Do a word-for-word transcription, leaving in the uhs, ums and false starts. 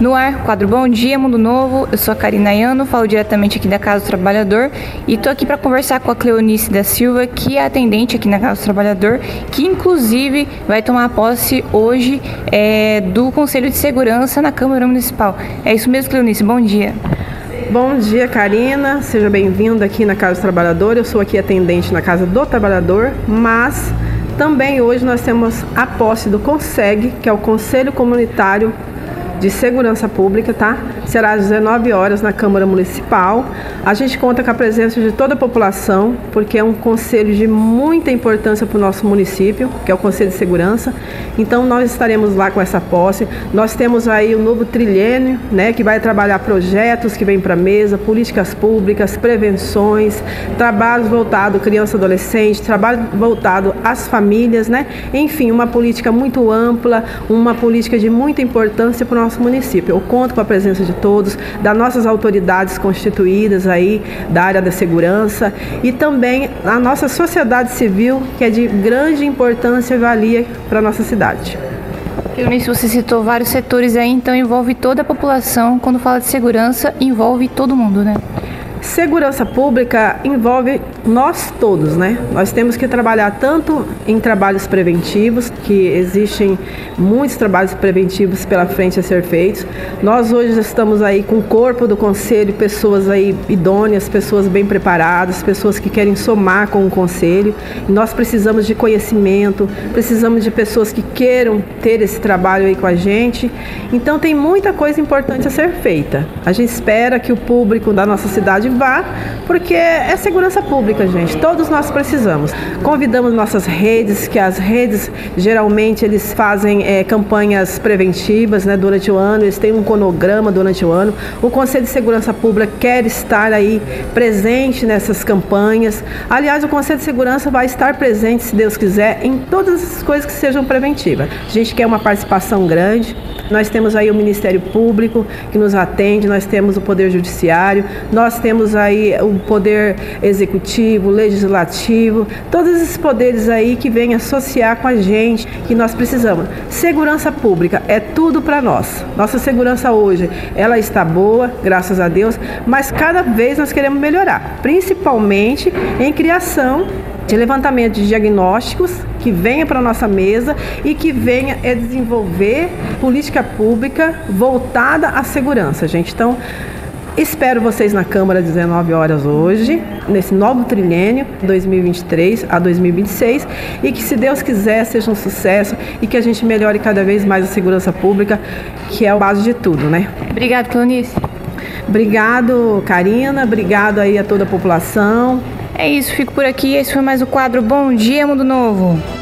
No ar, quadro Bom Dia, Mundo Novo. Eu sou a Karina Ayano, falo diretamente aqui da Casa do Trabalhador e estou aqui para conversar com a Cleonice da Silva, que é atendente aqui na Casa do Trabalhador, que inclusive vai tomar posse hoje é, do Conselho de Segurança na Câmara Municipal. É isso mesmo, Cleonice, bom dia. Bom dia, Karina. Seja bem-vinda aqui na Casa do Trabalhador. Eu sou aqui atendente na Casa do Trabalhador, mas também hoje nós temos a posse do CONSEG, que é o Conselho Comunitário de Segurança Pública, tá? Será às dezenove horas na Câmara Municipal. A gente conta com a presença de toda a população, porque é um conselho de muita importância para o nosso município, que é o Conselho de Segurança. Então nós estaremos lá com essa posse. Nós temos aí o novo triênio, né, que vai trabalhar projetos que vêm para a mesa, políticas públicas, prevenções, trabalho voltado criança e adolescente, trabalho voltado às famílias, né? Enfim, uma política muito ampla, uma política de muita importância para o nosso município. Eu conto com a presença de todos, das nossas autoridades constituídas aí, da área da segurança, e também a nossa sociedade civil, que é de grande importância e valia para a nossa cidade. Cleonice, você citou vários setores aí, então envolve toda a população. Quando fala de segurança, envolve todo mundo, né? Segurança pública envolve nós todos, né? Nós temos que trabalhar tanto em trabalhos preventivos, que existem muitos trabalhos preventivos pela frente a ser feitos. Nós hoje estamos aí com o corpo do conselho, pessoas aí idôneas, pessoas bem preparadas, pessoas que querem somar com o conselho. Nós precisamos de conhecimento, precisamos de pessoas que queiram ter esse trabalho aí com a gente. Então tem muita coisa importante a ser feita. A gente espera que o público da nossa cidade vá, porque é segurança pública, gente. Todos nós precisamos. Convidamos nossas redes, que as redes geralmente eles fazem é, campanhas preventivas, né, durante o ano, eles têm um cronograma durante o ano. O Conselho de Segurança Pública quer estar aí presente nessas campanhas. Aliás, o Conselho de Segurança vai estar presente, se Deus quiser, em todas as coisas que sejam preventivas. A gente quer uma participação grande. Nós temos aí o Ministério Público que nos atende, nós temos o Poder Judiciário, nós temos aí o Poder Executivo, Legislativo, todos esses poderes aí que vêm associar com a gente, que nós precisamos. Segurança pública é tudo para nós. Nossa segurança hoje, ela está boa, graças a Deus, mas cada vez nós queremos melhorar, principalmente em criação de levantamento de diagnósticos que venha para a nossa mesa e que venha é desenvolver política pública voltada à segurança, gente. Então, espero vocês na Câmara às dezenove horas hoje, nesse novo triênio, dois mil e vinte e três a dois mil e vinte e seis, e que, se Deus quiser, seja um sucesso e que a gente melhore cada vez mais a segurança pública, que é a base de tudo, né? Obrigada, Cleonice. Obrigado, Karina. Obrigado aí a toda a população. É isso, fico por aqui. Esse foi mais o quadro Bom Dia, Mundo Novo.